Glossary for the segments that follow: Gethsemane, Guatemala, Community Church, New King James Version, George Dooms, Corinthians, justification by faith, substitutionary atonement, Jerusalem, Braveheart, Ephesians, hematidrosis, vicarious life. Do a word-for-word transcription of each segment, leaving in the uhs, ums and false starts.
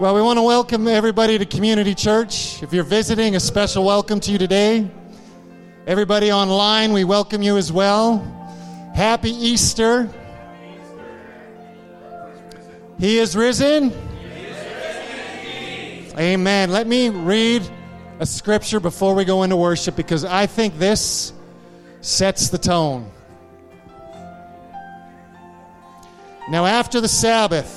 Well, we want to welcome everybody to Community Church. If you're visiting, a special welcome to you today. Everybody online, we welcome you as well. Happy Easter. He is risen. He is risen indeed. Amen. Let me read a scripture before we go into worship because I think this sets the tone. Now, after the Sabbath,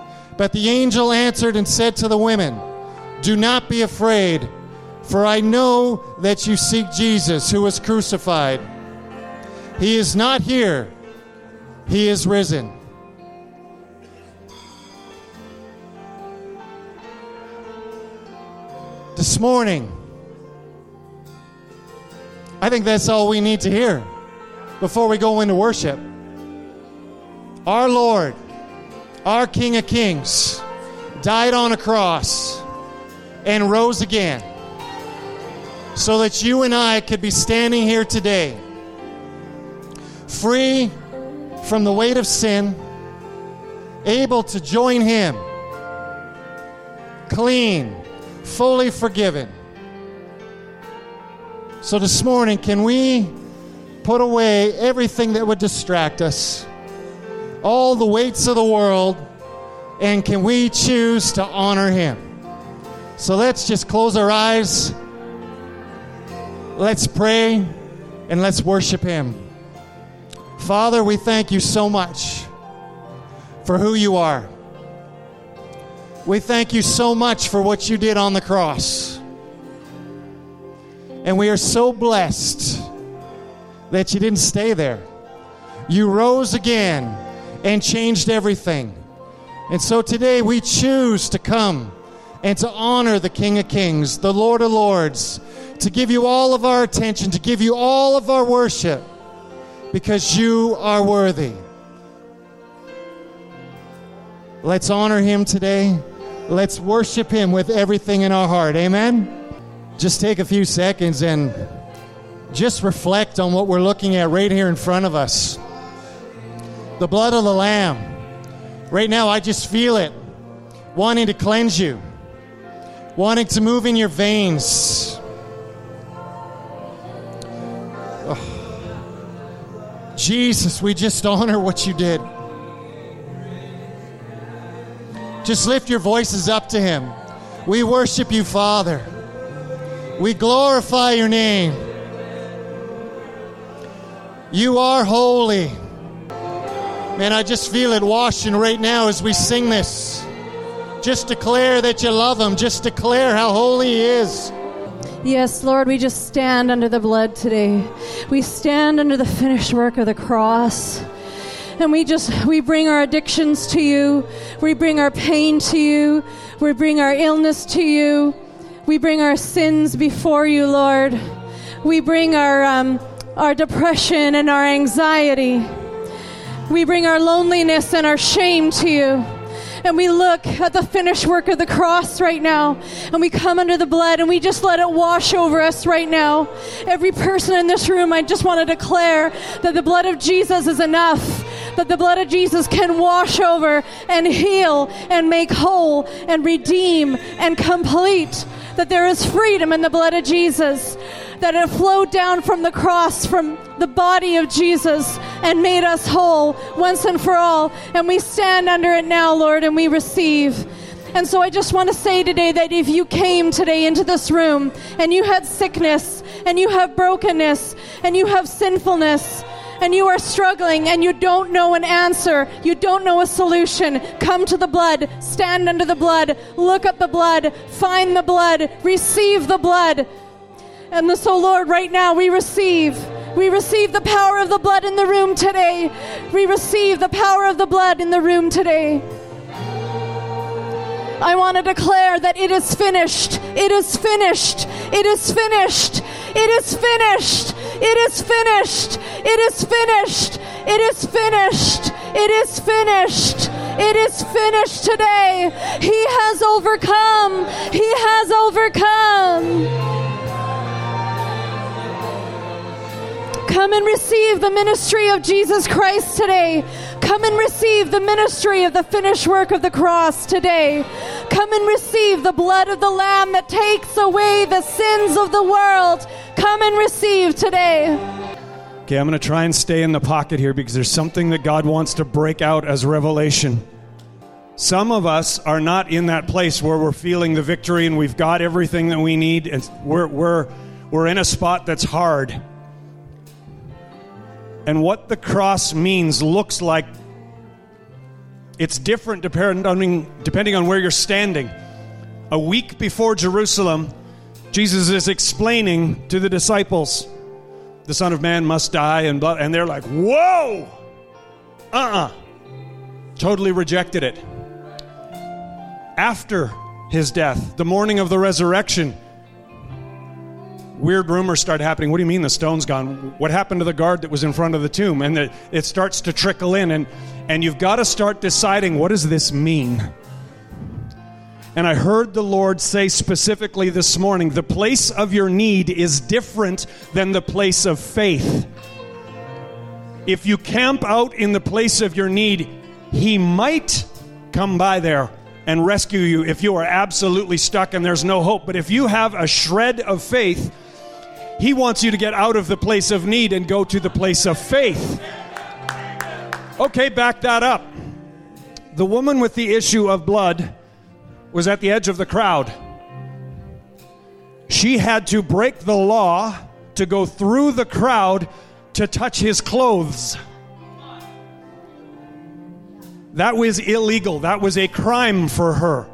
But the angel answered and said to the women, "Do not be afraid, for I know that you seek Jesus who was crucified. He is not here. He is risen." This morning, I think that's all we need to hear before we go into worship. Our Lord, our King of Kings, died on a cross and rose again so that you and I could be standing here today, free from the weight of sin, able to join Him, clean, fully forgiven. So this morning, can we put away everything that would distract us, all the weights of the world, and can we choose to honor Him? So let's just close our eyes, let's pray, and let's worship Him. Father, we thank you so much for who you are. We thank you so much for what you did on the cross. And we are so blessed that you didn't stay there. You rose again and changed everything. And so today we choose to come and to honor the King of Kings, the Lord of Lords, to give you all of our attention, to give you all of our worship, because you are worthy. Let's honor Him today. Let's worship Him with everything in our heart. Amen? Just take a few seconds and just reflect on what we're looking at right here in front of us. The blood of the Lamb. Right now, I just feel it wanting to cleanse you, wanting to move in your veins. Oh. Jesus, we just honor what you did. Just lift your voices up to Him. We worship you, Father. We glorify your name. You are holy. Man, I just feel it washing right now as we sing this. Just declare that you love Him. Just declare how holy He is. Yes, Lord, we just stand under the blood today. We stand under the finished work of the cross. And we just, we bring our addictions to you. We bring our pain to you. We bring our illness to you. We bring our sins before you, Lord. We bring our, um, our depression and our anxiety. We bring our loneliness and our shame to you. And we look at the finished work of the cross right now. And we come under the blood and we just let it wash over us right now. Every person in this room, I just want to declare that the blood of Jesus is enough. That the blood of Jesus can wash over and heal and make whole and redeem and complete. That there is freedom in the blood of Jesus. That it flowed down from the cross, from the body of Jesus, and made us whole once and for all. And we stand under it now, Lord, and we receive. And so I just want to say today that if you came today into this room and you had sickness and you have brokenness and you have sinfulness and you are struggling and you don't know an answer, you don't know a solution, come to the blood, stand under the blood, look at the blood, find the blood, receive the blood. And so, Lord, right now we receive. We receive the power of the blood in the room today. We receive the power of the blood in the room today. I want to declare that it is finished. It is finished. It is finished. It is finished. It is finished. It is finished. It is finished. It is finished. It is finished today. He has overcome. He has overcome. Come and receive the ministry of Jesus Christ today. Come and receive the ministry of the finished work of the cross today. Come and receive the blood of the Lamb that takes away the sins of the world. Come and receive today. Okay, I'm going to try and stay in the pocket here because there's something that God wants to break out as revelation. Some of us are not in that place where we're feeling the victory and we've got everything that we need, and we're we're we're in a spot that's hard. And what the cross means looks like it's different depending, depending on where you're standing. A week before Jerusalem, Jesus is explaining to the disciples, the Son of Man must die, and blah, and they're like, whoa! Uh-uh. Totally rejected it. After his death, the morning of the resurrection, weird rumors start happening. What do you mean the stone's gone? What happened to the guard that was in front of the tomb? And the, it starts to trickle in, and, and you've got to start deciding, what does this mean? And I heard the Lord say specifically this morning, the place of your need is different than the place of faith. If you camp out in the place of your need, He might come by there and rescue you if you are absolutely stuck and there's no hope. But if you have a shred of faith, He wants you to get out of the place of need and go to the place of faith. Okay, back that up. The woman with the issue of blood was at the edge of the crowd. She had to break the law to go through the crowd to touch His clothes. That was illegal. That was a crime for her.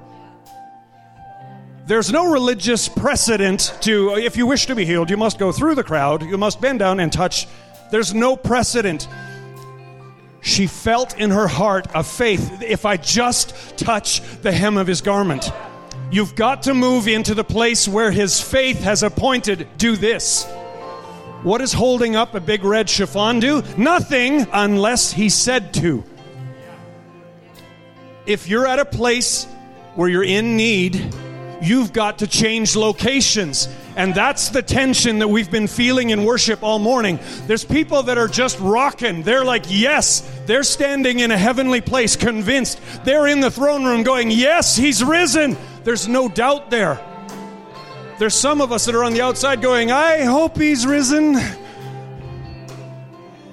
There's no religious precedent to, if you wish to be healed, you must go through the crowd, you must bend down and touch. There's no precedent. She felt in her heart a faith. If I just touch the hem of His garment. You've got to move into the place where His faith has appointed, do this. What is holding up a big red chiffon do? Nothing unless He said to. If you're at a place where you're in need, you've got to change locations. And that's the tension that we've been feeling in worship all morning. There's people that are just rocking. They're like, yes, they're standing in a heavenly place, convinced. They're in the throne room going, yes, He's risen. There's no doubt there. There's some of us that are on the outside going, I hope He's risen.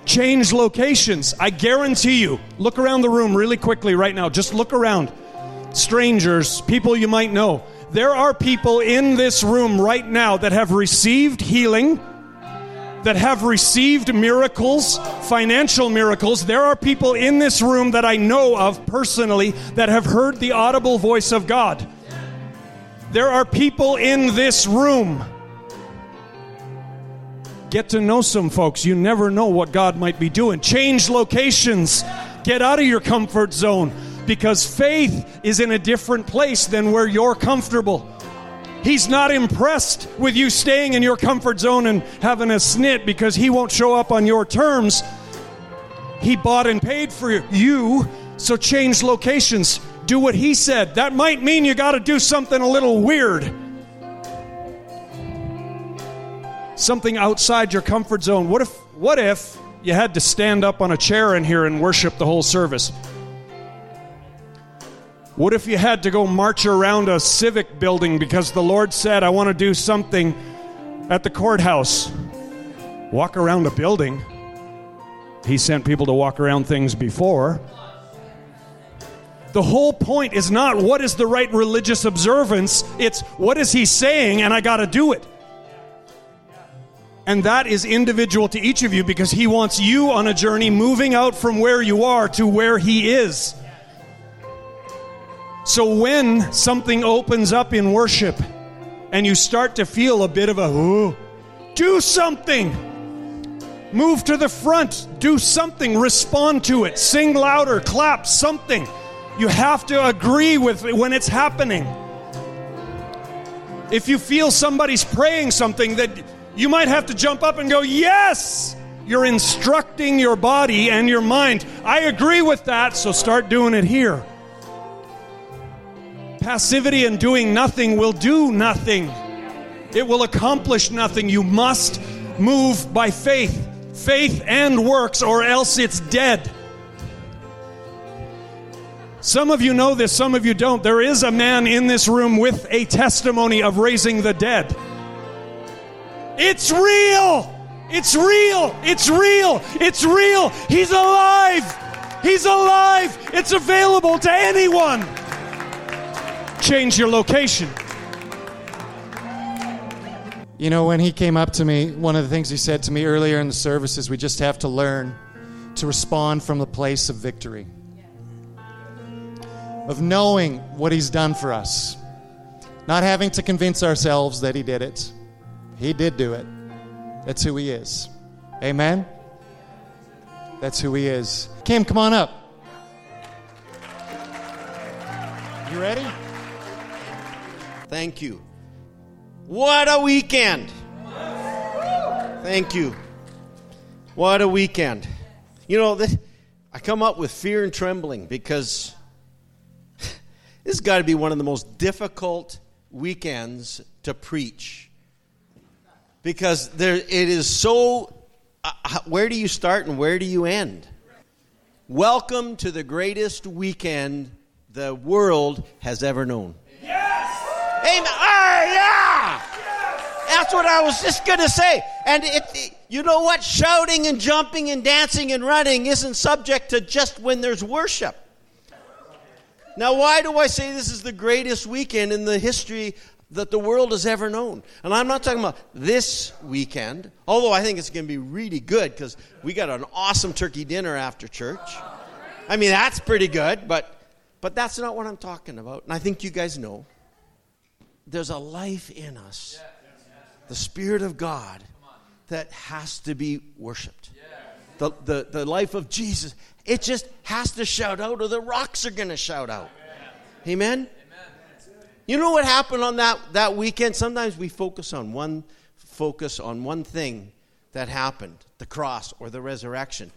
Change locations. I guarantee you, look around the room really quickly right now. Just look around. Strangers, people you might know. There are people in this room right now that have received healing, that have received miracles, financial miracles. There are people in this room that I know of personally that have heard the audible voice of God. There are people in this room. Get to know some folks. You never know what God might be doing. Change locations. Get out of your comfort zone, because faith is in a different place than where you're comfortable. He's not impressed with you staying in your comfort zone and having a snit because He won't show up on your terms. He bought and paid for you, so change locations. Do what He said. That might mean you got to do something a little weird. Something outside your comfort zone. What if, what if you had to stand up on a chair in here and worship the whole service? What if you had to go march around a civic building because the Lord said, I want to do something at the courthouse? Walk around a building. He sent people to walk around things before. The whole point is not what is the right religious observance. It's what is He saying, and I got to do it. And that is individual to each of you, because He wants you on a journey moving out from where you are to where He is. So when something opens up in worship and you start to feel a bit of a, ooh, do something. Move to the front. Do something. Respond to it. Sing louder. Clap. Something. You have to agree with it when it's happening. If you feel somebody's praying something, that you might have to jump up and go, yes, you're instructing your body and your mind. I agree with that, so start doing it here. Passivity and doing nothing will do nothing. It will accomplish nothing. You must move by faith, faith and works, or else it's dead. Some of you know this, some of you don't. There is a man in this room with a testimony of raising the dead. It's real! It's real! It's real! It's real! He's alive! He's alive! It's available to anyone! Change your location. You know, when he came up to me, one of the things he said to me earlier in the service is we just have to learn to respond from the place of victory, of knowing what he's done for us, not having to convince ourselves that he did it. He did do it. That's who he is. Amen? That's who he is. Kim, come on up. You ready? Thank you. What a weekend. Thank you. What a weekend. You know, this, I come up with fear and trembling because this has got to be one of the most difficult weekends to preach. Because there, it is so, uh, where do you start and where do you end? Welcome to the greatest weekend the world has ever known. Yes! Amen. Oh, yeah! Yes! That's what I was just going to say. And it, it, you know what? Shouting and jumping and dancing and running isn't subject to just when there's worship. Now, why do I say this is the greatest weekend in the history that the world has ever known? And I'm not talking about this weekend, although I think it's going to be really good because we got an awesome turkey dinner after church. I mean, that's pretty good, but but that's not what I'm talking about. And I think you guys know. There's a life in us, the Spirit of God, that has to be worshipped. The, the, the life of Jesus, it just has to shout out or the rocks are going to shout out. Amen? You know what happened on that, that weekend? Sometimes we focus on one focus on one thing that happened, the cross or the resurrection.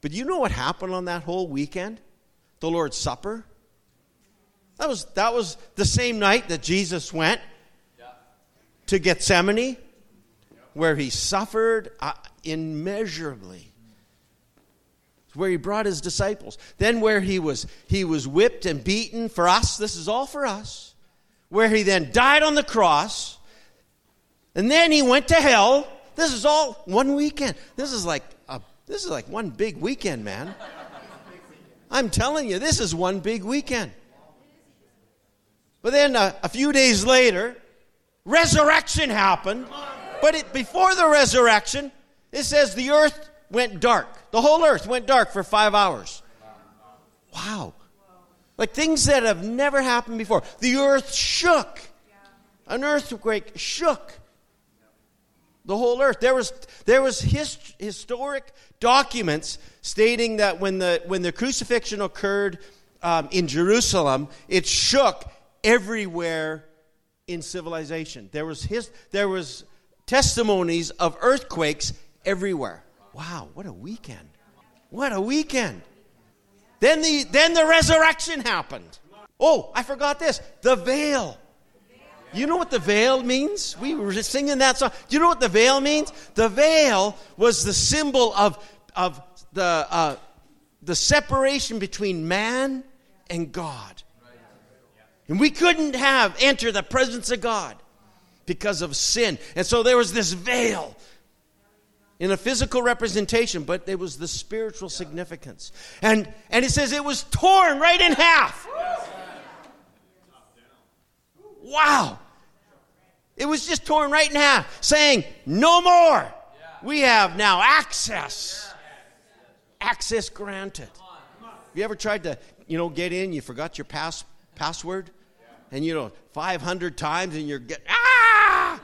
But you know what happened on that whole weekend? The Lord's Supper. That was that was the same night that Jesus went yeah. to Gethsemane, yeah. where he suffered uh, immeasurably. Where he brought his disciples. Then where he was he was whipped and beaten for us. This is all for us. Where he then died on the cross. And then he went to hell. This is all one weekend. This is like a, this is like one big weekend, man. I'm telling you, this is one big weekend. But then a, a few days later, resurrection happened. But it, before the resurrection, it says the earth went dark. The whole earth went dark for five hours. Wow. Like things that have never happened before. The earth shook. An earthquake shook the whole earth. There was there was hist- historic documents stating that when the when the crucifixion occurred um, in Jerusalem, it shook everywhere in civilization. There was his there was testimonies of earthquakes everywhere. Wow, what a weekend. What a weekend. Then the then the resurrection happened. Oh, I forgot this. The veil. You know what the veil means? We were just singing that song. Do you know what the veil means? The veil was the symbol of of the uh, the separation between man and God. And we couldn't have entered the presence of God because of sin. And so there was this veil. In a physical representation, but it was the spiritual significance. And and it says it was torn right in half. Wow. It was just torn right in half, saying, no more. We have now access. Access granted. Have you ever tried to, you know, get in, you forgot your pass password? And, you know, five hundred times and you're getting, ah!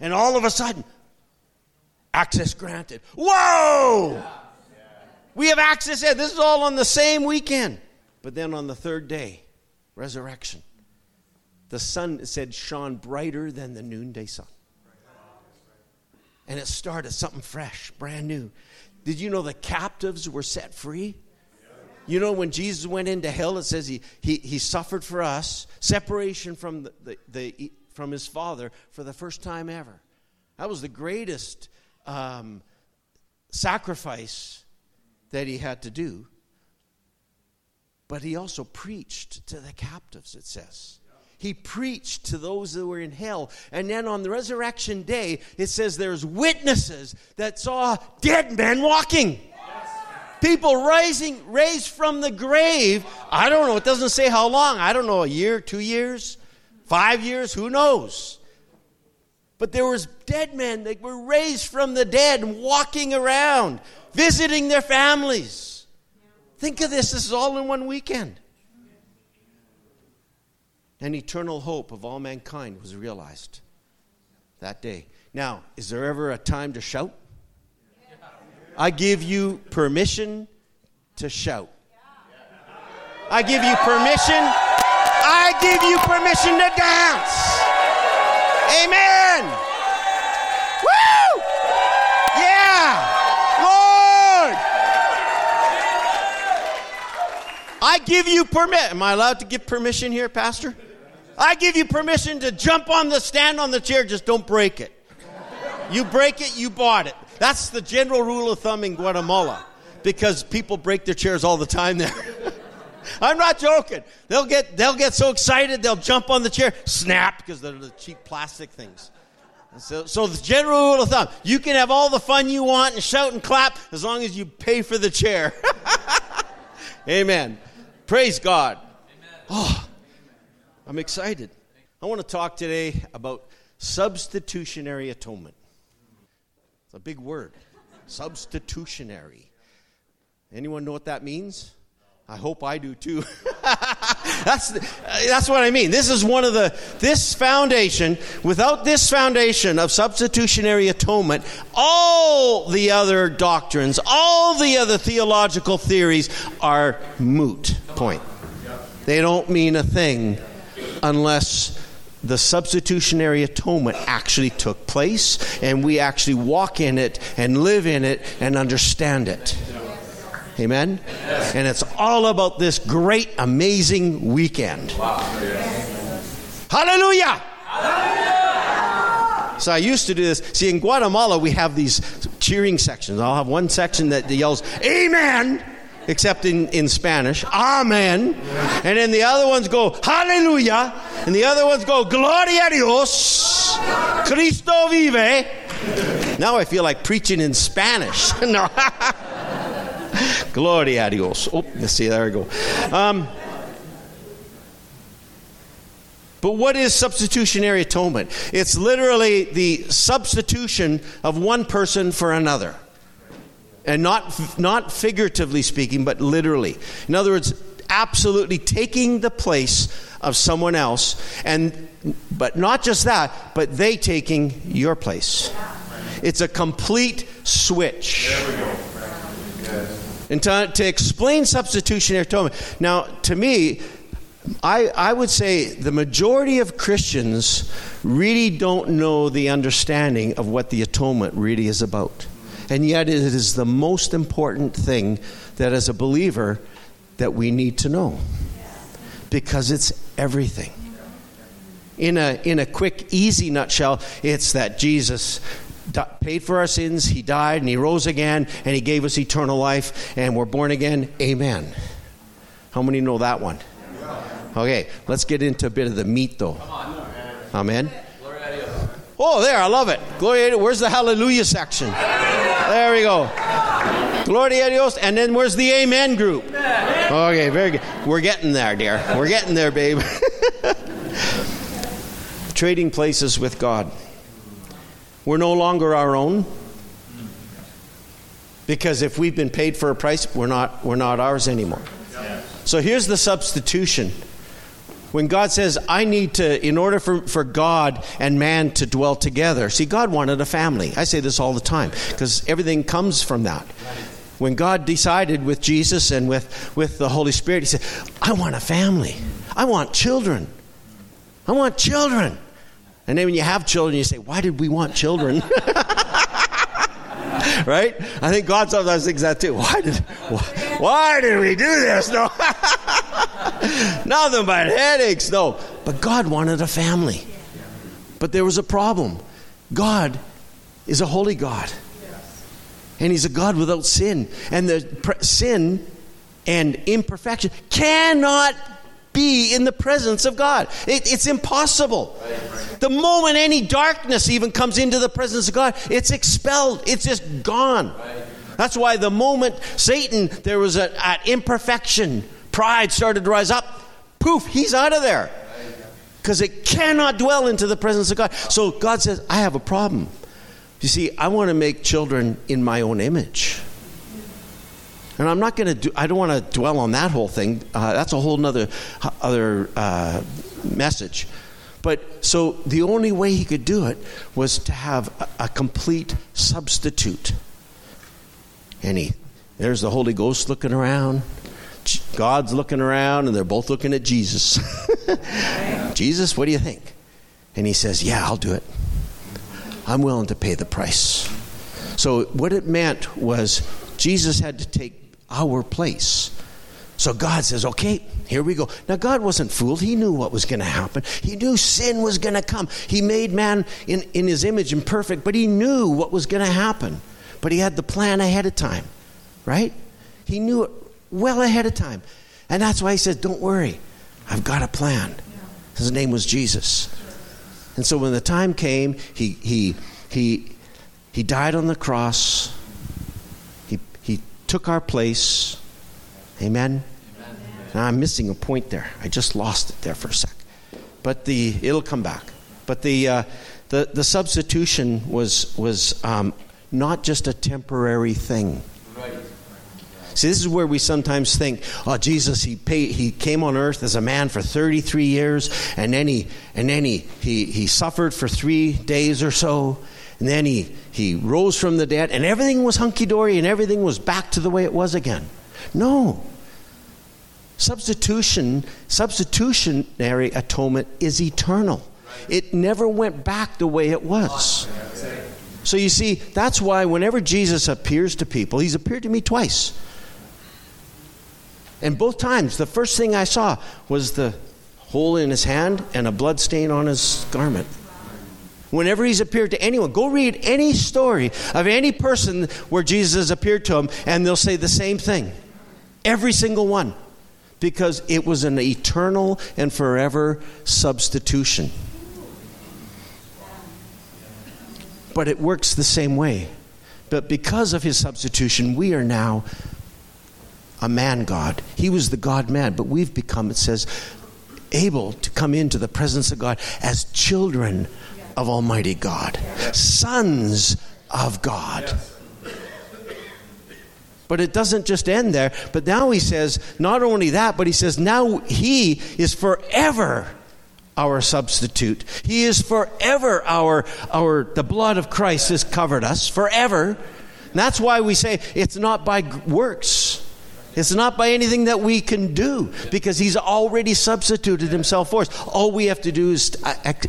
And all of a sudden, access granted. Whoa! Yeah. Yeah. We have access. This is all on the same weekend. But then on the third day, resurrection, the sun, it said, shone brighter than the noonday sun. And it started something fresh, brand new. Did you know the captives were set free? You know, when Jesus went into hell, it says he he, he suffered for us, separation from the, the, the from his Father for the first time ever. That was the greatest um, sacrifice that he had to do. But he also preached to the captives, it says. He preached to those that were in hell. And then on the resurrection day, it says there's witnesses that saw dead men walking. People rising, raised from the grave. I don't know. It doesn't say how long. I don't know, a year, two years, five years, who knows? But there was dead men that were raised from the dead and walking around, visiting their families. Think of this. This is all in one weekend. An eternal hope of all mankind was realized that day. Now, is there ever a time to shout? I give you permission to shout. I give you permission. I give you permission to dance. Amen. Woo! Yeah. Lord. I give you permit. Am I allowed to give permission here, Pastor? I give you permission to jump on the stand on the chair. Just don't break it. You break it, you bought it. That's the general rule of thumb in Guatemala, because people break their chairs all the time there. I'm not joking. They'll get they'll get so excited, they'll jump on the chair, snap, because they're the cheap plastic things. And so, so the general rule of thumb, you can have all the fun you want and shout and clap as long as you pay for the chair. Amen. Praise God. Amen. Oh, I'm excited. I want to talk today about substitutionary atonement. A big word, substitutionary. Anyone know what that means? I hope I do too. that's the, that's what I mean. This is one of the, this foundation, without this foundation of substitutionary atonement, all the other doctrines, all the other theological theories are moot point. They don't mean a thing unless the substitutionary atonement actually took place, and we actually walk in it and live in it and understand it. Amen? Yes. And it's all about this great, amazing weekend. Wow. Yes. Hallelujah! Hallelujah! So I used to do this. See, in Guatemala, we have these cheering sections. I'll have one section that yells, Amen! Except in, in Spanish, Amen. And then the other ones go, Hallelujah. And the other ones go, Gloria a Dios. Cristo vive. Now I feel like preaching in Spanish. No. Gloria a Dios. Oh, let's see, there we go. Um, but what is substitutionary atonement? It's literally the substitution of one person for another. And not not figuratively speaking, but literally. In other words, absolutely taking the place of someone else. And but not just that, but they taking your place. It's a complete switch. There we go. Yes. And to, to explain substitutionary atonement. Now, to me, I, I would say the majority of Christians really don't know the understanding of what the atonement really is about. And yet it is the most important thing that as a believer that we need to know, because it's everything. In a in a quick, easy nutshell, it's that Jesus paid for our sins, he died and he rose again, and he gave us eternal life, and we're born again. Amen. How many know that one? Okay, let's get into a bit of the meat though. Amen. Oh, there, I love it. Gloria, where's the hallelujah section? There we go. Gloria a Dios. And then where's the amen group? Okay, very good. We're getting there, dear. We're getting there, babe. Trading places with God. We're no longer our own. Because if we've been paid for a price, we're not we're not ours anymore. So here's the substitution. When God says, I need to, in order for, for God and man to dwell together. See, God wanted a family. I say this all the time, because everything comes from that. When God decided with Jesus and with, with the Holy Spirit, he said, I want a family. I want children. I want children. And then when you have children, you say, why did we want children? Right? I think God sometimes thinks that too. Why did why, why did we do this? No. Nothing but headaches. No. But God wanted a family. But there was a problem. God is a holy God. And he's a God without sin. And the pre- sin and imperfection cannot be in the presence of God. It, it's impossible. The moment any darkness even comes into the presence of God, it's expelled. It's just gone. That's why the moment Satan, there was an imperfection, pride started to rise up, poof, he's out of there. Because it cannot dwell into the presence of God. So God says, I have a problem. You see, I want to make children in my own image. And I'm not going to do, I don't want to dwell on that whole thing. Uh, that's a whole nother other uh, message. But so the only way he could do it was to have a, a complete substitute. And he, there's the Holy Ghost looking around. God's looking around, and they're both looking at Jesus. Jesus, what do you think? And he says, yeah, I'll do it. I'm willing to pay the price. So what it meant was Jesus had to take our place. So God says, okay, here we go. Now, God wasn't fooled. He knew what was going to happen. He knew sin was going to come. He made man in, in his image imperfect, but he knew what was going to happen. But he had the plan ahead of time, right? He knew it well ahead of time. And that's why he says, don't worry. I've got a plan. His name was Jesus. And so when the time came, he he he he died on the cross. He he took our place. Amen? Amen. Now I'm missing a point there. I just lost it there for a sec. But the it'll come back. But the uh, the the substitution was was um, not just a temporary thing. Right. See, this is where we sometimes think, oh, Jesus, he paid, he came on earth as a man for thirty-three years, and then he and then he, he, he suffered for three days or so, and then he, he rose from the dead, and everything was hunky-dory, and everything was back to the way it was again. No. Substitution, substitutionary atonement is eternal. It never went back the way it was. So you see, that's why whenever Jesus appears to people, he's appeared to me twice. And both times, the first thing I saw was the hole in his hand and a blood stain on his garment. Whenever he's appeared to anyone, go read any story of any person where Jesus appeared to him, and they'll say the same thing. Every single one. Because it was an eternal and forever substitution. But it works the same way. But because of his substitution, we are now a man-God. He was the God-man, but we've become, it says, able to come into the presence of God as children of Almighty God, sons of God. But it doesn't just end there. But now he says, not only that, but he says, now he is forever our substitute. He is forever our, our, the blood of Christ has covered us forever. And that's why we say it's not by works. It's not by anything that we can do, because he's already substituted himself for us. All we have to do is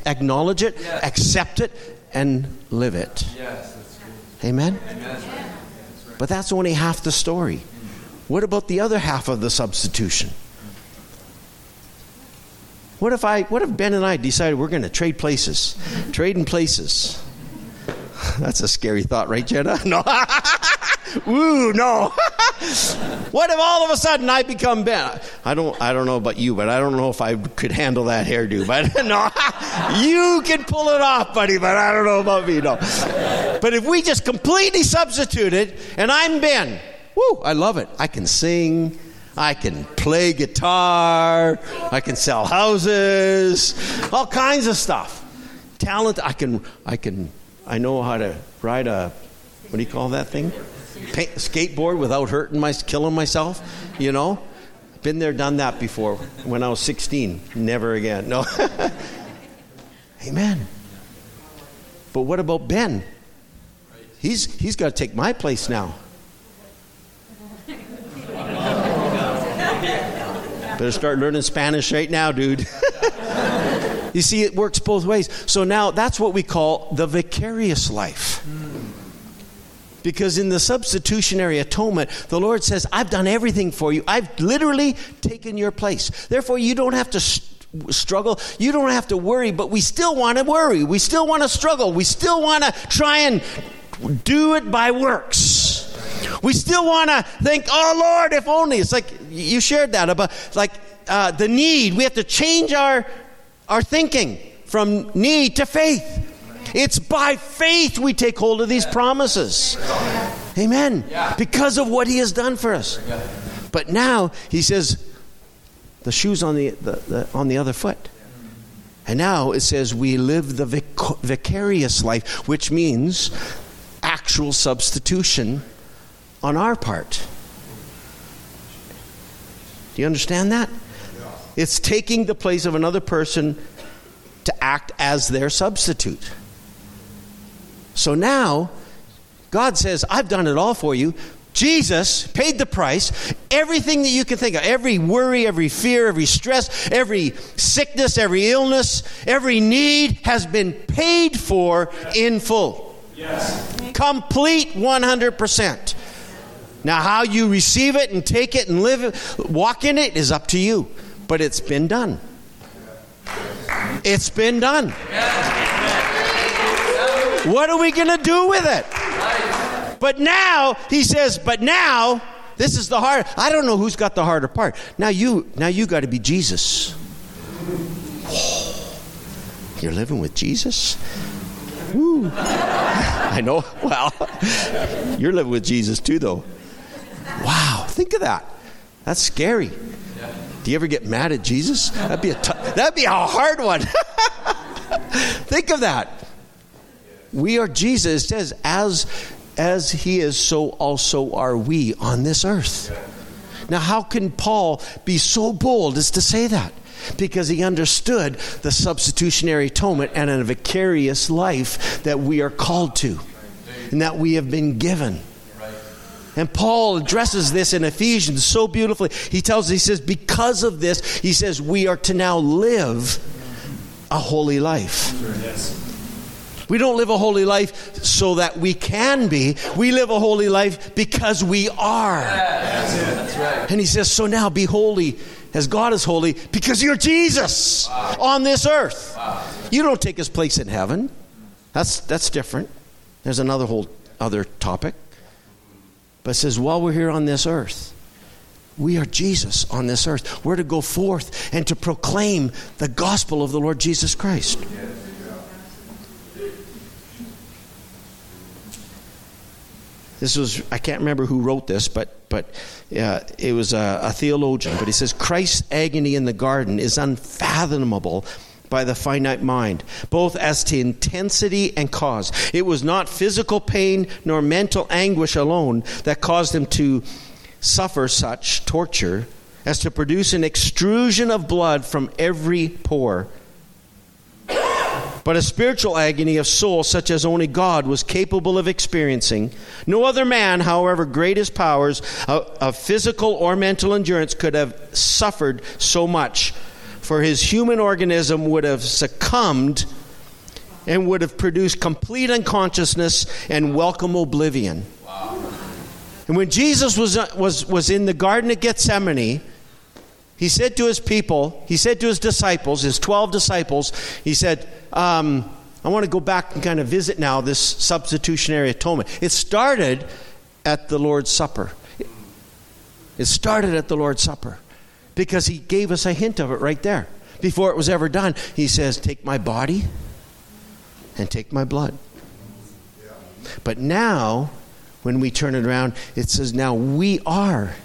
acknowledge it, yes, accept it, and live it. Yes, that's good. Amen? Amen. That's right. That's right. But that's only half the story. What about the other half of the substitution? What if I? What if Ben and I decided we're going to trade places? Trading places. That's a scary thought, right, Jenna? No. Ooh, no. What if all of a sudden I become Ben? I don't I don't know about you, but I don't know if I could handle that hairdo. But no, you can pull it off, buddy, but I don't know about me, no. But if we just completely substitute it, and I'm Ben, woo, I love it. I can sing. I can play guitar. I can sell houses. All kinds of stuff. Talent. I can, I can, I know how to ride a, what do you call that thing? Paint, skateboard without hurting my, killing myself, you know. Been there, done that before. When I was sixteen, never again. No. Amen. But what about Ben? He's he's got to take my place now. Better start learning Spanish right now, dude. You see, it works both ways. So now that's what we call the vicarious life. Because in the substitutionary atonement, the Lord says, I've done everything for you. I've literally taken your place. Therefore, you don't have to st- struggle. You don't have to worry, but we still want to worry. We still want to struggle. We still want to try and do it by works. We still want to think, oh, Lord, if only. It's like you shared that about like uh, the need. We have to change our our thinking from need to faith. It's by faith we take hold of these promises. Amen. Because of what he has done for us. But now he says, the shoe's on the, the, the on the other foot. And now it says we live the vic- vicarious life, which means actual substitution on our part. Do you understand that? It's taking the place of another person to act as their substitute. So now, God says, I've done it all for you. Jesus paid the price. Everything that you can think of, every worry, every fear, every stress, every sickness, every illness, every need has been paid for in full. Yes. Complete one hundred percent. Now, how you receive it and take it and live it, walk in it is up to you. But it's been done. It's been done. Yes. What are we going to do with it? But now, he says, but now, this is the hard. I don't know who's got the harder part. Now you, now you got to be Jesus. Whoa. You're living with Jesus? Woo. I know. Well, you're living with Jesus too, though. Wow. Think of that. That's scary. Do you ever get mad at Jesus? That'd be a t- that'd be a hard one. Think of that. We are Jesus. It says, as, as he is, so also are we on this earth. Now, how can Paul be so bold as to say that? Because he understood the substitutionary atonement and a vicarious life that we are called to and that we have been given. And Paul addresses this in Ephesians so beautifully. He tells, he says, because of this, he says, we are to now live a holy life. Yes. We don't live a holy life so that we can be. We live a holy life because we are. Yes. That's it. That's right. And he says, so now be holy as God is holy because you're Jesus wow. on this earth. Wow. You don't take his place in heaven. That's that's different. There's another whole other topic. But it says, while we're here on this earth, we are Jesus on this earth. We're to go forth and to proclaim the gospel of the Lord Jesus Christ. Yes. This was, I can't remember who wrote this, but but uh, it was a, a theologian. But he says, Christ's agony in the garden is unfathomable by the finite mind, both as to intensity and cause. It was not physical pain nor mental anguish alone that caused him to suffer such torture as to produce an extrusion of blood from every pore, but a spiritual agony of soul such as only God was capable of experiencing. No other man, however great his powers of, of physical or mental endurance, could have suffered so much, for his human organism would have succumbed and would have produced complete unconsciousness and welcome oblivion. Wow. And when Jesus was, was, was in the Garden of Gethsemane, he said to his people, he said to his disciples, his twelve disciples, he said, um, I want to go back and kind of visit now this substitutionary atonement. It started at the Lord's Supper. It started at the Lord's Supper because he gave us a hint of it right there. Before it was ever done, he says, take my body and take my blood. But now, when we turn it around, it says now we are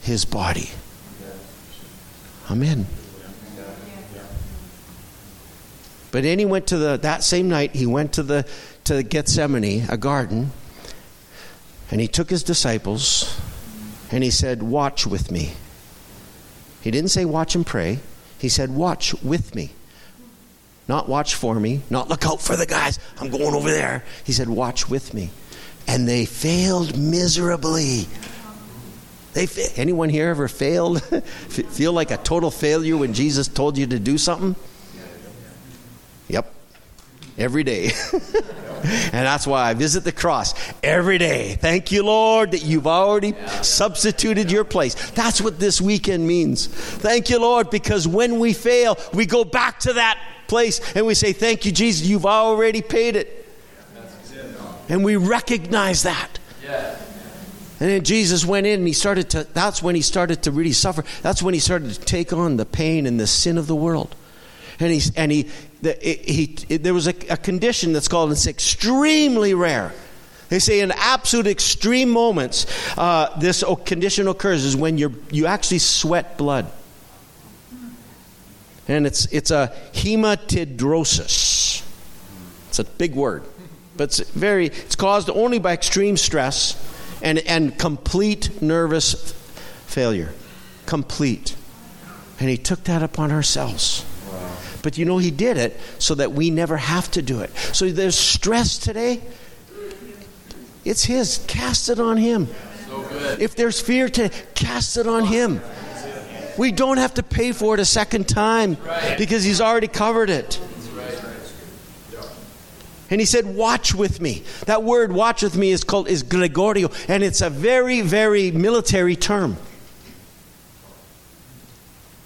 his body. Amen. But then he went to the, that same night, he went to the to Gethsemane, a garden, and he took his disciples, and he said, watch with me. He didn't say watch and pray. He said, watch with me. Not watch for me, not look out for the guys. I'm going over there. He said, watch with me. And they failed miserably. They anyone here ever failed? Feel like a total failure when Jesus told you to do something? Yep. Every day. And that's why I visit the cross every day. Thank you, Lord, that you've already yeah. substituted yeah. your place. That's what this weekend means. Thank you, Lord, because when we fail, we go back to that place and we say, thank you, Jesus, you've already paid it. Yeah. And we recognize that. Yeah. And then Jesus went in and he started to, that's when he started to really suffer. That's when he started to take on the pain and the sin of the world. And he, and he, the, he, he there was a, a condition that's called, it's extremely rare. They say in absolute extreme moments, uh, this condition occurs is when you're, you actually sweat blood. And it's it's a hematidrosis. It's a big word. But it's very, it's caused only by extreme stress and, and complete nervous failure. Complete. And he took that upon ourselves. But you know, he did it so that we never have to do it. So there's stress today. It's his. Cast it on him. So good. If there's fear today, cast it on him. We don't have to pay for it a second time because he's already covered it. And he said, watch with me. That word watch with me is called is Gregorio. And it's a very, very military term.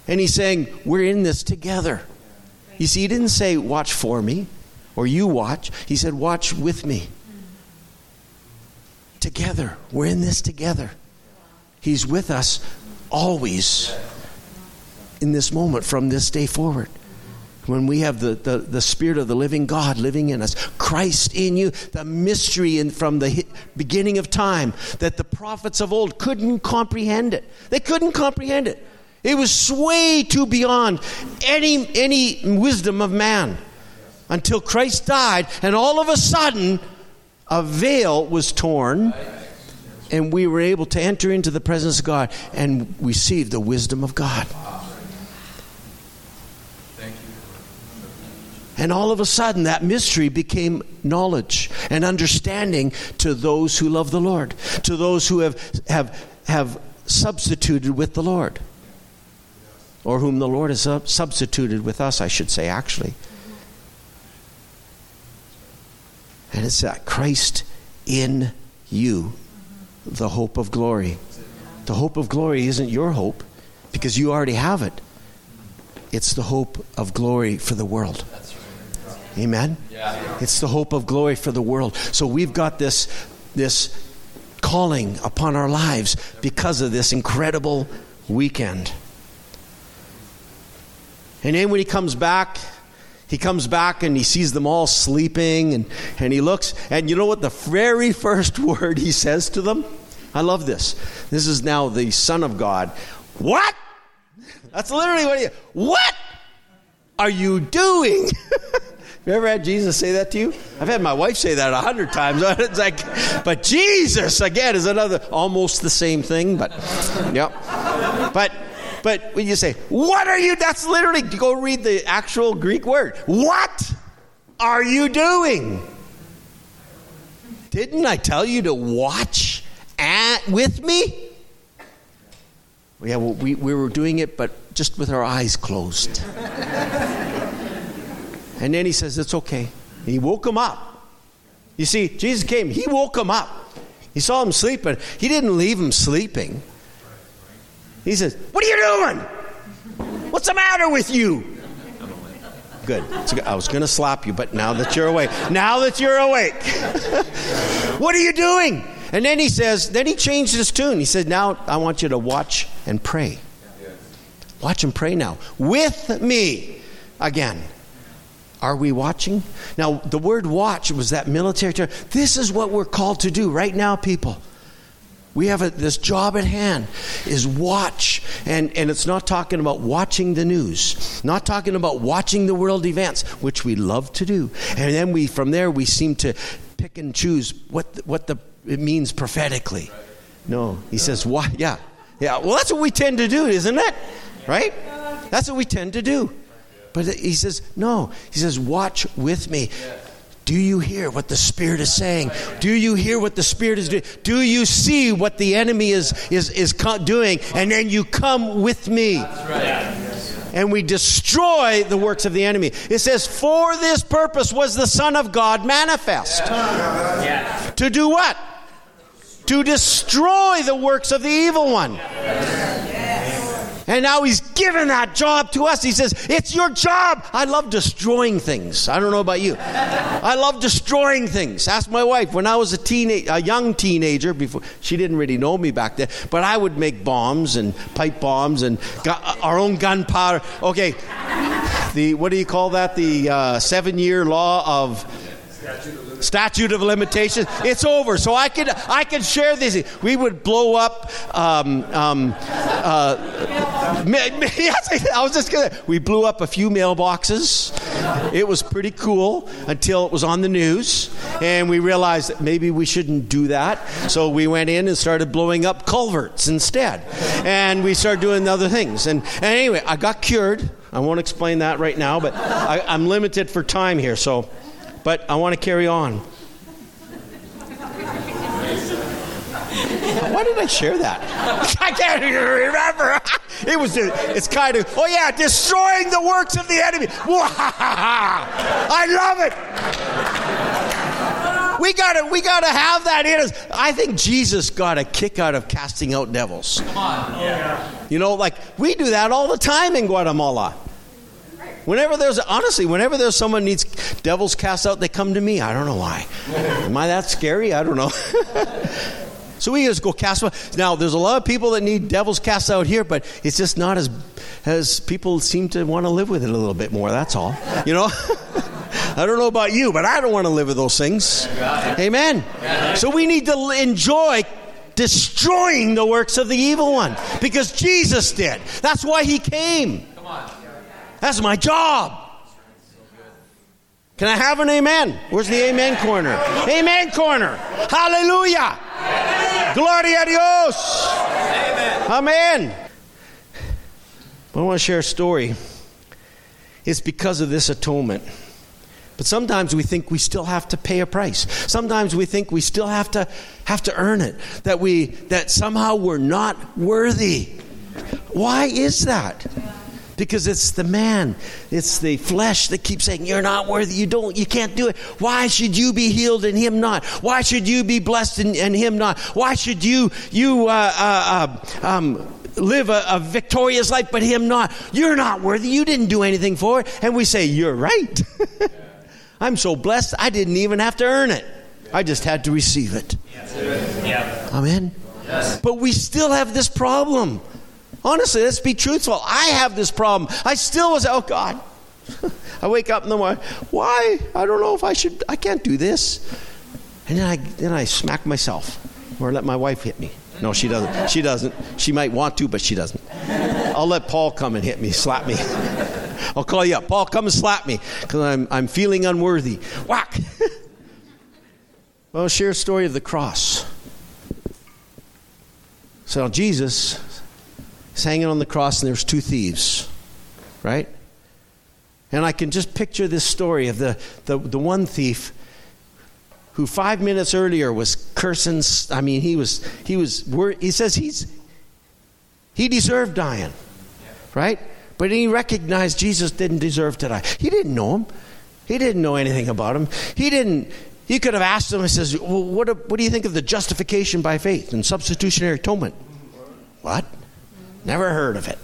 And he's saying, we're in this together. You see, he didn't say, watch for me, or you watch. He said, watch with me. Together. We're in this together. He's with us always in this moment from this day forward. When we have the, the, the Spirit of the living God living in us, Christ in you, the mystery in, from the beginning of time that the prophets of old couldn't comprehend it. They couldn't comprehend it. It was way too beyond any any wisdom of man until Christ died, and all of a sudden a veil was torn and we were able to enter into the presence of God and receive the wisdom of God. And all of a sudden that mystery became knowledge and understanding to those who love the Lord, to those who have have, have substituted with the Lord. Or whom the Lord has substituted with us, I should say, actually. And it's that Christ in you, the hope of glory. The hope of glory isn't your hope, because you already have it. It's the hope of glory for the world. Amen? It's the hope of glory for the world. So we've got this, this calling upon our lives because of this incredible weekend. And then when he comes back, he comes back and he sees them all sleeping, and, and he looks. And you know what the very first word he says to them? I love this. This is now the Son of God. What? That's literally what he said. What are you doing? You ever had Jesus say that to you? I've had my wife say that a hundred times. It's like, but Jesus, again, is another, almost the same thing. But, yep. But. But when you say, what are you, that's literally, go read the actual Greek word. What are you doing? Didn't I tell you to watch at, with me? Yeah, well, we, we were doing it, but just with our eyes closed. And then he says, it's okay. And he woke him up. You see, Jesus came, he woke him up. He saw him sleeping. He didn't leave him sleeping. He says, what are you doing? What's the matter with you? Good. I was going to slap you, but now that you're awake. Now that you're awake. What are you doing? And then he says, then he changed his tune. He said, now I want you to watch and pray. Watch and pray now. With me. Again. Are we watching? Now, the word watch was that military term. This is what we're called to do right now, people. We have a, this job at hand is watch. And, and it's not talking about watching the news, not talking about watching the world events, which we love to do. And then we, from there, we seem to pick and choose what, what the, it means prophetically. No, he says, what? Yeah. Yeah. Well, that's what we tend to do, isn't it? Right? That's what we tend to do. But he says, no, he says, watch with me. Do you hear what the Spirit is saying? Do you hear what the Spirit is doing? Do you see what the enemy is is is doing? And then you come with me. That's right. And we destroy the works of the enemy. It says, for this purpose was the Son of God manifest. Yeah. Yeah. To do what? To destroy the works of the evil one. Yeah. And now he's given that job to us. He says, it's your job. I love destroying things. I don't know about you. I love destroying things. Ask my wife. When I was a teenage, a young teenager, before she didn't really know me back then, but I would make bombs and pipe bombs and gu- our own gunpowder. Okay. The, what do you call that? The uh, seven-year law of... Statute of limitations. Statute of limitations. It's over. So I could I could share this. We would blow up. Um, um, uh, yes, I was just gonna. We blew up a few mailboxes. It was pretty cool until it was on the news, and we realized that maybe we shouldn't do that. So we went in and started blowing up culverts instead, and we started doing other things. And, and anyway, I got cured. I won't explain that right now, but I, I'm limited for time here. So. But I want to carry on. Why did I share that? I can't even remember. It was, it's kind of, oh yeah, destroying the works of the enemy. I love it. We gotta, we gotta have that in us. I think Jesus got a kick out of casting out devils. Come on. Yeah. You know, like we do that all the time in Guatemala. Whenever there's, honestly, whenever there's someone needs devils cast out, they come to me. I don't know why. Am I that scary? I don't know. So we just go cast out. Now, there's a lot of people that need devils cast out here, but it's just not as, as people seem to want to live with it a little bit more. That's all. You know? I don't know about you, but I don't want to live with those things. Amen. So we need to enjoy destroying the works of the evil one because Jesus did. That's why he came. Come on. That's my job. Can I have an amen? Where's the amen corner? Amen corner. Hallelujah. Amen. Gloria a Dios. Amen. Amen. I want to share a story. It's because of this atonement. But sometimes we think we still have to pay a price. Sometimes we think we still have to have to earn it. That we that somehow we're not worthy. Why is that? Because it's the man, it's the flesh that keeps saying, you're not worthy, you don't, you can't do it. Why should you be healed and him not? Why should you be blessed and, and him not? Why should you you uh, uh, um, live a, a victorious life but him not? You're not worthy, you didn't do anything for it. And we say, you're right. I'm so blessed, I didn't even have to earn it. I just had to receive it. Yeah. Amen? Yes. But we still have this problem. Honestly, let's be truthful. I have this problem. I still was, oh God. I wake up in the morning. Why? I don't know if I should, I can't do this. And then I then I smack myself or let my wife hit me. No, she doesn't. She doesn't. She might want to, but she doesn't. I'll let Paul come and hit me, slap me. I'll call you up. Paul, come and slap me because I'm, I'm feeling unworthy. Whack. Well, share a story of the cross. So Jesus... He's hanging on the cross, and there's two thieves, right? And I can just picture this story of the, the, the one thief who five minutes earlier was cursing. I mean, he was, he was, he says he's, he deserved dying, right? But he recognized Jesus didn't deserve to die. He didn't know him. He didn't know anything about him. He didn't. He could have asked him, he says, well, what, what do you think of the justification by faith and substitutionary atonement? What? Never heard of it.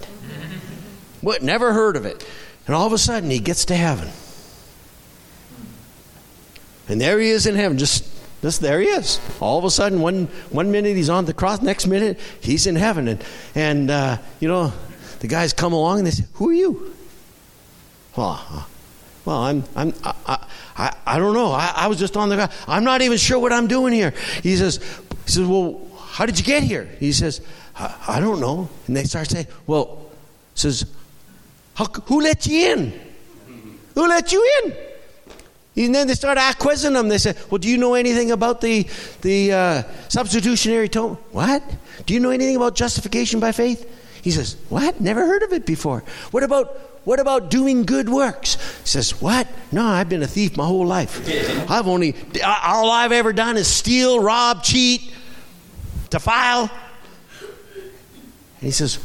What? Never heard of it. And all of a sudden, he gets to heaven. And there he is in heaven. Just, just there he is. All of a sudden, one one minute he's on the cross. Next minute, he's in heaven. And, and uh, you know, the guys come along and they say, who are you? Well, well I'm, I'm, I, I, I, I don't know. I, I was just on the cross. I'm not even sure what I'm doing here. He says, he says, well, how did you get here? He says, I don't know. And they start saying, well, says, who let you in? Who let you in? And then they start quizzing them. They say, well, do you know anything about the the uh, substitutionary atonement? What? Do you know anything about justification by faith? He says, what? Never heard of it before. What about What about doing good works? He says, what? No, I've been a thief my whole life. I've only, all I've ever done is steal, rob, cheat, defile. And he says,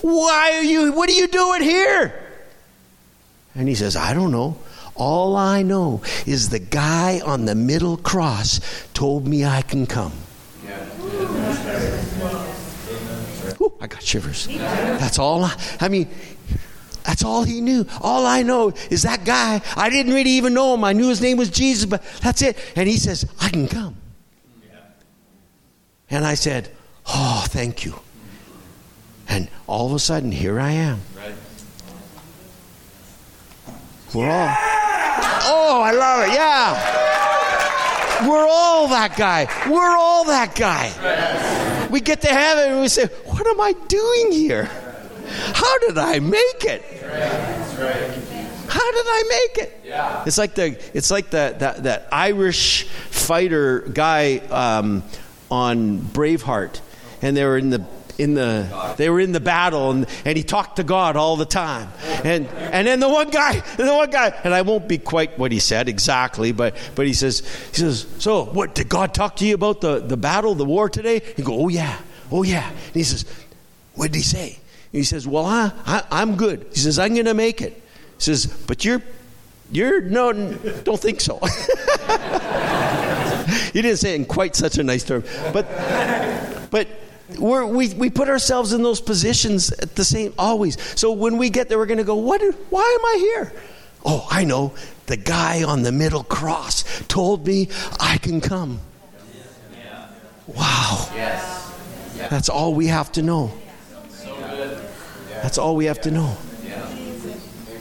why are you, what are you doing here? And he says, I don't know. All I know is the guy on the middle cross told me I can come. Ooh, I got shivers. That's all. I, I mean, that's all he knew. All I know is that guy. I didn't really even know him. I knew his name was Jesus, but that's it. And he says, I can come. And I said, oh, thank you. And all of a sudden, here I am. We're all, oh, I love it, yeah. We're all that guy. We're all that guy. We get to heaven and we say, what am I doing here? How did I make it? How did I make it? It's like the it's like the, the, that Irish fighter guy um, on Braveheart, and they were in the in the they were in the battle, and, and he talked to God all the time, and and then the one guy the one guy and I won't be quite what he said exactly, but but he says he says so what did God talk to you about the the battle the war today? He go, oh yeah, oh yeah. And he says, what did he say? And he says, well, I, I I'm good. He says, I'm gonna make it. He says, but you're you're no don't think so. He didn't say it in quite such a nice term, but but. We're, we we put ourselves in those positions at the same always. So when we get there, we're going to go, what? Why am I here? Oh, I know. The guy on the middle cross told me I can come. Wow. Yes. That's all we have to know. So good. That's all we have to know.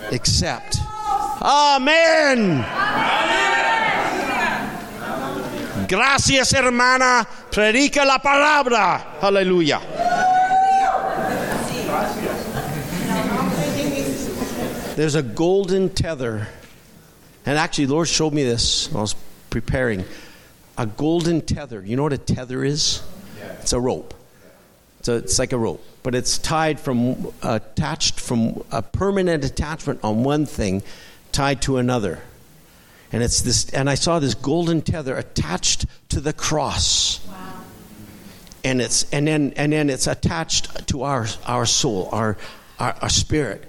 Except, amen. Gracias, hermana. Predica la palabra. Hallelujah. There's a golden tether. And actually, the Lord showed me this when I was preparing. A golden tether. You know what a tether is? It's a rope. So it's like a rope. But it's tied from, attached from a permanent attachment on one thing, tied to another. And it's this, and I saw this golden tether attached to the cross. Wow. And it's and then and then it's attached to our our soul, our, our our spirit.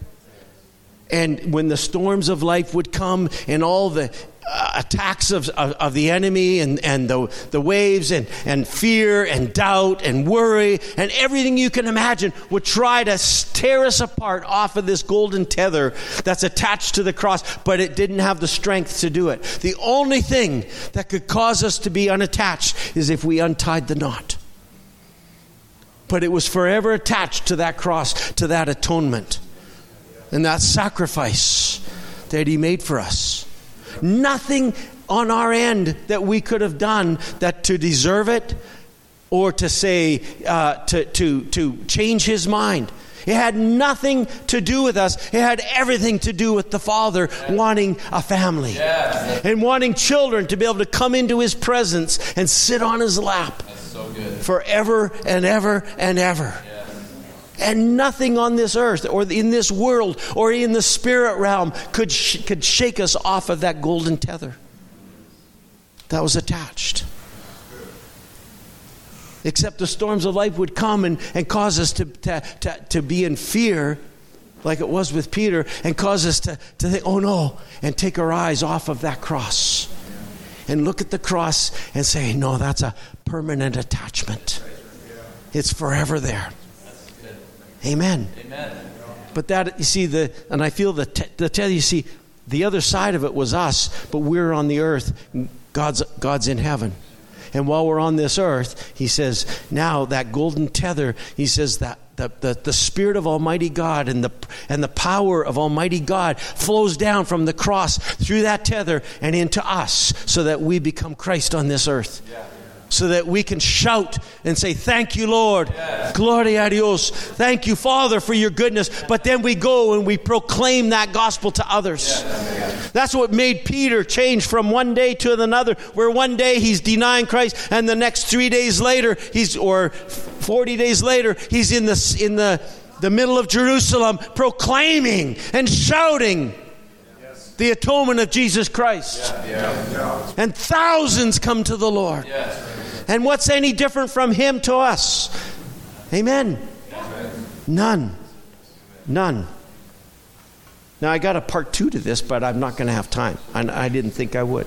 And when the storms of life would come, and all the uh, attacks of, of of the enemy, and and the the waves, and and fear, and doubt, and worry, and everything you can imagine would try to tear us apart off of this golden tether that's attached to the cross, but it didn't have the strength to do it. The only thing that could cause us to be unattached is if we untied the knot. But it was forever attached to that cross, to that atonement. And that sacrifice that he made for us. Nothing on our end that we could have done that to deserve it or to say, uh, to, to, to change his mind. It had nothing to do with us. It had everything to do with the Father wanting a family. Yes. And wanting children to be able to come into his presence and sit on his lap. That's so good. Forever and ever and ever. Yeah. And nothing on this earth or in this world or in the spirit realm could sh- could shake us off of that golden tether that was attached. Except the storms of life would come and, and cause us to, to, to, to be in fear, like it was with Peter, and cause us to, to think, oh no, and take our eyes off of that cross. And look at the cross and say, no, that's a permanent attachment. It's forever there. Amen. Amen. But that, you see, the and I feel the te- the te- you see, the other side of it was us, but we're on the earth. God's God's in heaven. And while we're on this earth, he says, now that golden tether, he says that the, the, the Spirit of Almighty God and the and the power of Almighty God flows down from the cross through that tether and into us so that we become Christ on this earth. Yeah. So that we can shout and say, thank you, Lord. Yes. Gloria a Dios. Thank you, Father, for your goodness. But then we go and we proclaim that gospel to others. Yes. That's what made Peter change from one day to another, where one day he's denying Christ, and the next three days later, he's or forty days later, he's in the in the the middle of Jerusalem, proclaiming and shouting yes. the atonement of Jesus Christ. Yeah. Yeah. Yeah. And thousands come to the Lord. Yes. And what's any different from him to us? Amen. Amen. None. None. Now, I got a part two to this, but I'm not going to have time. I, I didn't think I would.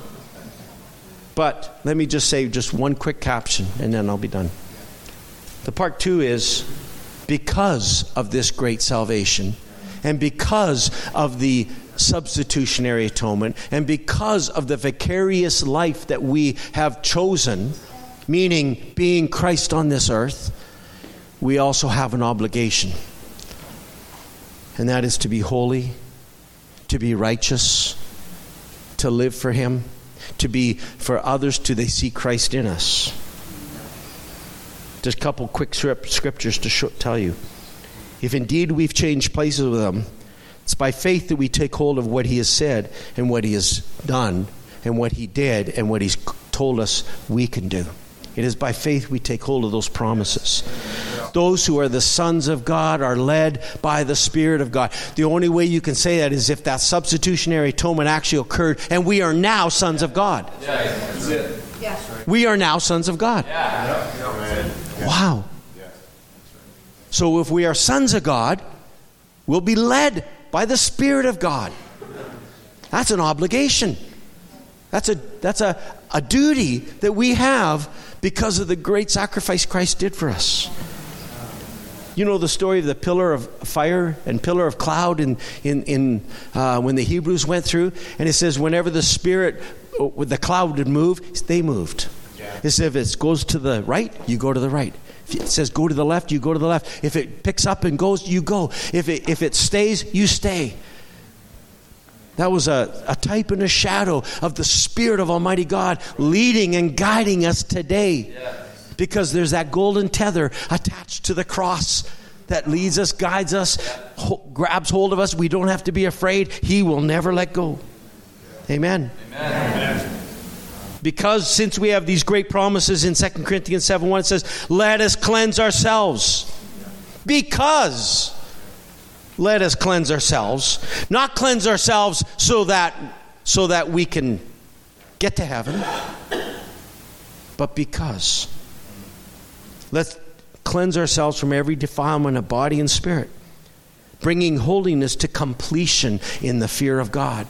But let me just say just one quick caption, and then I'll be done. The part two is, because of this great salvation, and because of the substitutionary atonement, and because of the vicarious life that we have chosen, meaning being Christ on this earth, we also have an obligation. And that is to be holy, to be righteous, to live for him, to be for others till they see Christ in us. Just a couple quick scriptures to show, tell you. If indeed we've changed places with him, it's by faith that we take hold of what he has said and what he has done and what he did and what he's told us we can do. It is by faith we take hold of those promises. Those who are the sons of God are led by the Spirit of God. The only way you can say that is if that substitutionary atonement actually occurred, and we are now sons of God. Yeah, that's it. Yeah. We are now sons of God. Yeah. Wow. So if we are sons of God, we'll be led by the Spirit of God. That's an obligation. That's a that's a, a duty that we have because of the great sacrifice Christ did for us. You know the story of the pillar of fire and pillar of cloud in in, in uh, when the Hebrews went through, and it says whenever the Spirit, with the cloud would move, they moved. Yeah. It says if it goes to the right, you go to the right. If it says go to the left, you go to the left. If it picks up and goes, you go. If it if it stays, you stay. That was a, a type and a shadow of the Spirit of Almighty God leading and guiding us today. Yes. Because there's that golden tether attached to the cross that leads us, guides us, ho- grabs hold of us. We don't have to be afraid. He will never let go. Amen. Amen. Amen. Because since we have these great promises in Second Corinthians seven one, it says, let us cleanse ourselves. Because... Let us cleanse ourselves, not cleanse ourselves so that so that we can get to heaven, but because. Let's cleanse ourselves from every defilement of body and spirit, bringing holiness to completion in the fear of God.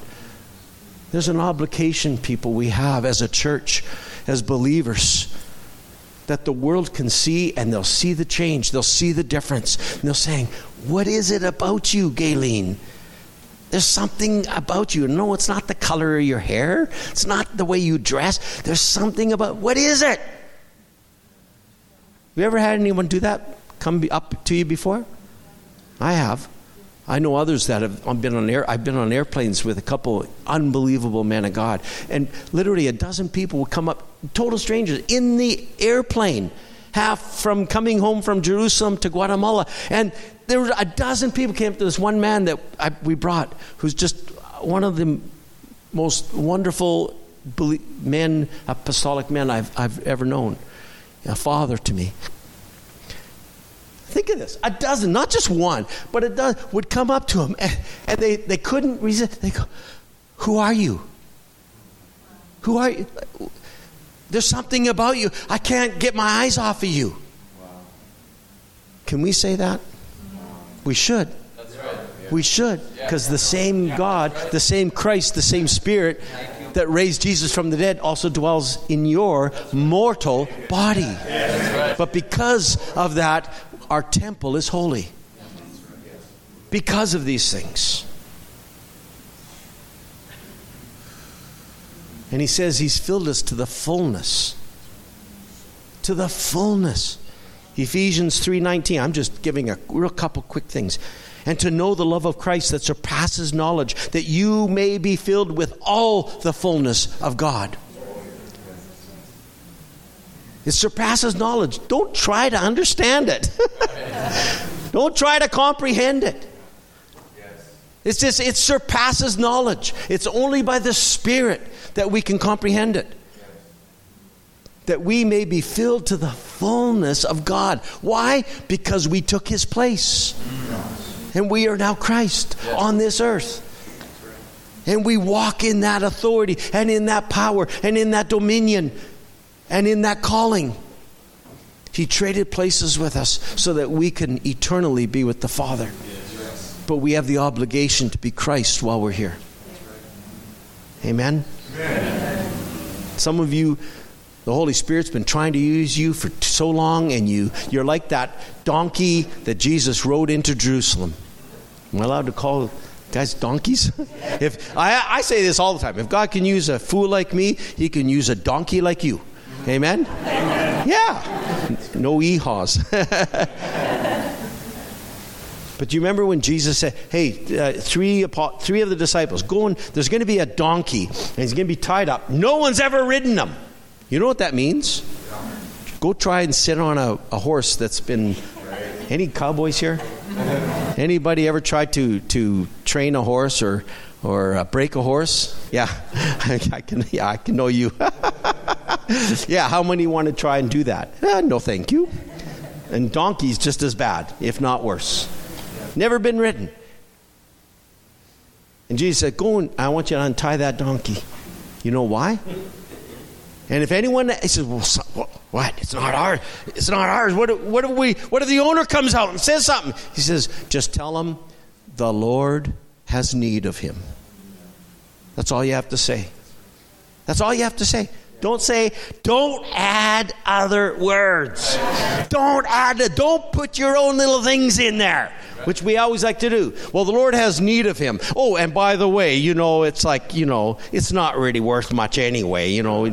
There's an obligation, people, we have as a church, as believers, that the world can see, and they'll see the change. They'll see the difference. And they're saying, what is it about you, Galen? There's something about you. No, it's not the color of your hair. It's not the way you dress. There's something about, what is it? Have you ever had anyone do that? Come be up to you before? I have. I know others that have been on air. I've been on airplanes with a couple unbelievable men of God, and literally a dozen people would come up, total strangers, in the airplane, half from coming home from Jerusalem to Guatemala, and there were a dozen people came up to this one man that I, we brought, who's just one of the most wonderful men, apostolic men I've I've ever known, a father to me. Think of this, a dozen, not just one, but a dozen would come up to him, and, and they, they couldn't resist. They go, who are you? Who are you? There's something about you. I can't get my eyes off of you. Wow. Can we say that? Wow. We should. That's right. We should, because yeah. the same yeah. God, right. the same Christ, the same Spirit that raised Jesus from the dead also dwells in your mortal body. Yeah. That's right. But because of that, our temple is holy because of these things. And he says he's filled us to the fullness. To the fullness. Ephesians three nineteen. I'm just giving a real couple quick things. And to know the love of Christ that surpasses knowledge, that you may be filled with all the fullness of God. It surpasses knowledge. Don't try to understand it. Don't try to comprehend it. It's just, it surpasses knowledge. It's only by the Spirit that we can comprehend it. that we may be filled to the fullness of God. Why? Because we took his place. And we are now Christ on this earth. And we walk in that authority and in that power and in that dominion and in that calling. He traded places with us so that we can eternally be with the Father. But we have the obligation to be Christ while we're here. Amen? Amen. Some of you, the Holy Spirit's been trying to use you for so long, and you, you're like that donkey that Jesus rode into Jerusalem. Am I allowed to call guys donkeys? If I, I say this all the time. If God can use a fool like me, he can use a donkey like you. Amen? Amen. Yeah. No e-haws. But do you remember when Jesus said, hey, uh, three three of the disciples, go and there's going to be a donkey, and he's going to be tied up. No one's ever ridden him. You know what that means? Go try and sit on a, a horse that's been... Any cowboys here? Anybody ever tried to, to train a horse or or uh, break a horse? Yeah, I can yeah, I can know you. Yeah, how many want to try and do that? Eh, no, thank you. And donkeys just as bad, if not worse. Never been ridden. And Jesus said, go and I want you to untie that donkey. You know why? And if anyone, he says, well, so, what? It's not ours. It's not ours. What, what if we, what if the owner comes out and says something? He says, just tell him the Lord has need of him. That's all you have to say. That's all you have to say. Don't say, don't add other words. Don't add, don't put your own little things in there, which we always like to do. Well, the Lord has need of him. Oh, and by the way, you know, it's like, you know, it's not really worth much anyway. You know,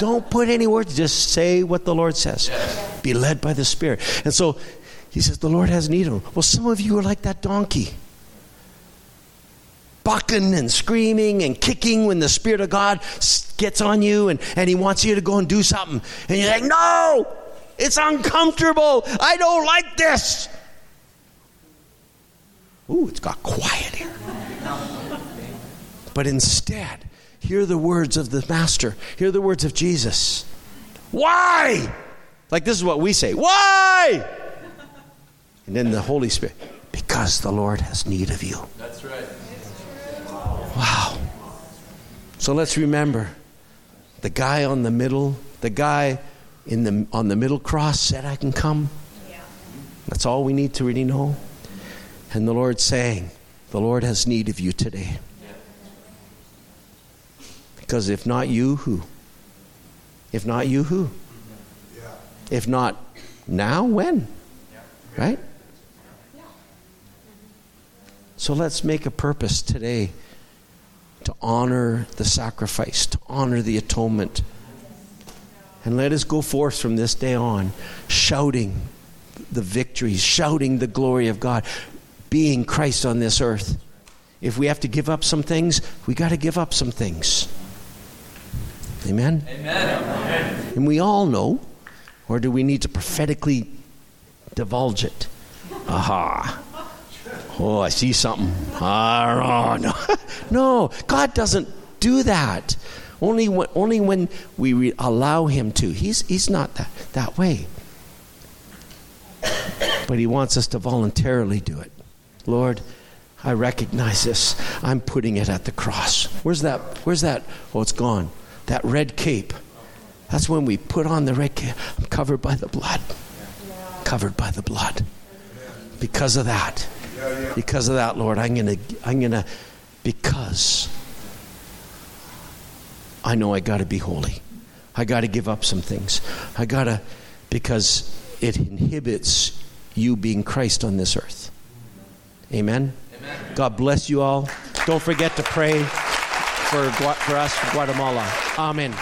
don't put any words. Just say what the Lord says. Be led by the Spirit. And so he says, the Lord has need of him. Well, some of you are like that donkey, bucking and screaming and kicking when the Spirit of God gets on you and, and he wants you to go and do something. And you're like, no, it's uncomfortable. I don't like this. Ooh, it's got quiet here. But instead, hear the words of the Master. Hear the words of Jesus. Why? Like this is what we say. Why? And then the Holy Spirit, because the Lord has need of you. That's right. Wow. So let's remember, the guy on the middle, the guy in the on the middle cross said, I can come. Yeah. That's all we need to really know. And the Lord saying, the Lord has need of you today. Yeah. Because if not you, who? If not you, who? Yeah. If not now, when? Yeah. Right? Yeah. So let's make a purpose today to honor the sacrifice, to honor the atonement. And let us go forth from this day on, shouting the victories, shouting the glory of God, being Christ on this earth. If we have to give up some things, we got to give up some things. Amen? Amen? Amen. And we all know, or do we need to prophetically divulge it? Aha. Oh, I see something. Ah, no. No, God doesn't do that. Only when, only when we re- allow him to. He's he's not that, that way. But he wants us to voluntarily do it. Lord, I recognize this. I'm putting it at the cross. Where's that? Where's that? Oh, it's gone. That red cape. That's when we put on the red cape. I'm covered by the blood. Covered by the blood. Because of that. Because of that, Lord, I'm gonna, I'm gonna, because I know I gotta be holy. I gotta give up some things. I gotta, because it inhibits you being Christ on this earth. Amen? Amen. God bless you all. Don't forget to pray for, for us, for Guatemala. Amen.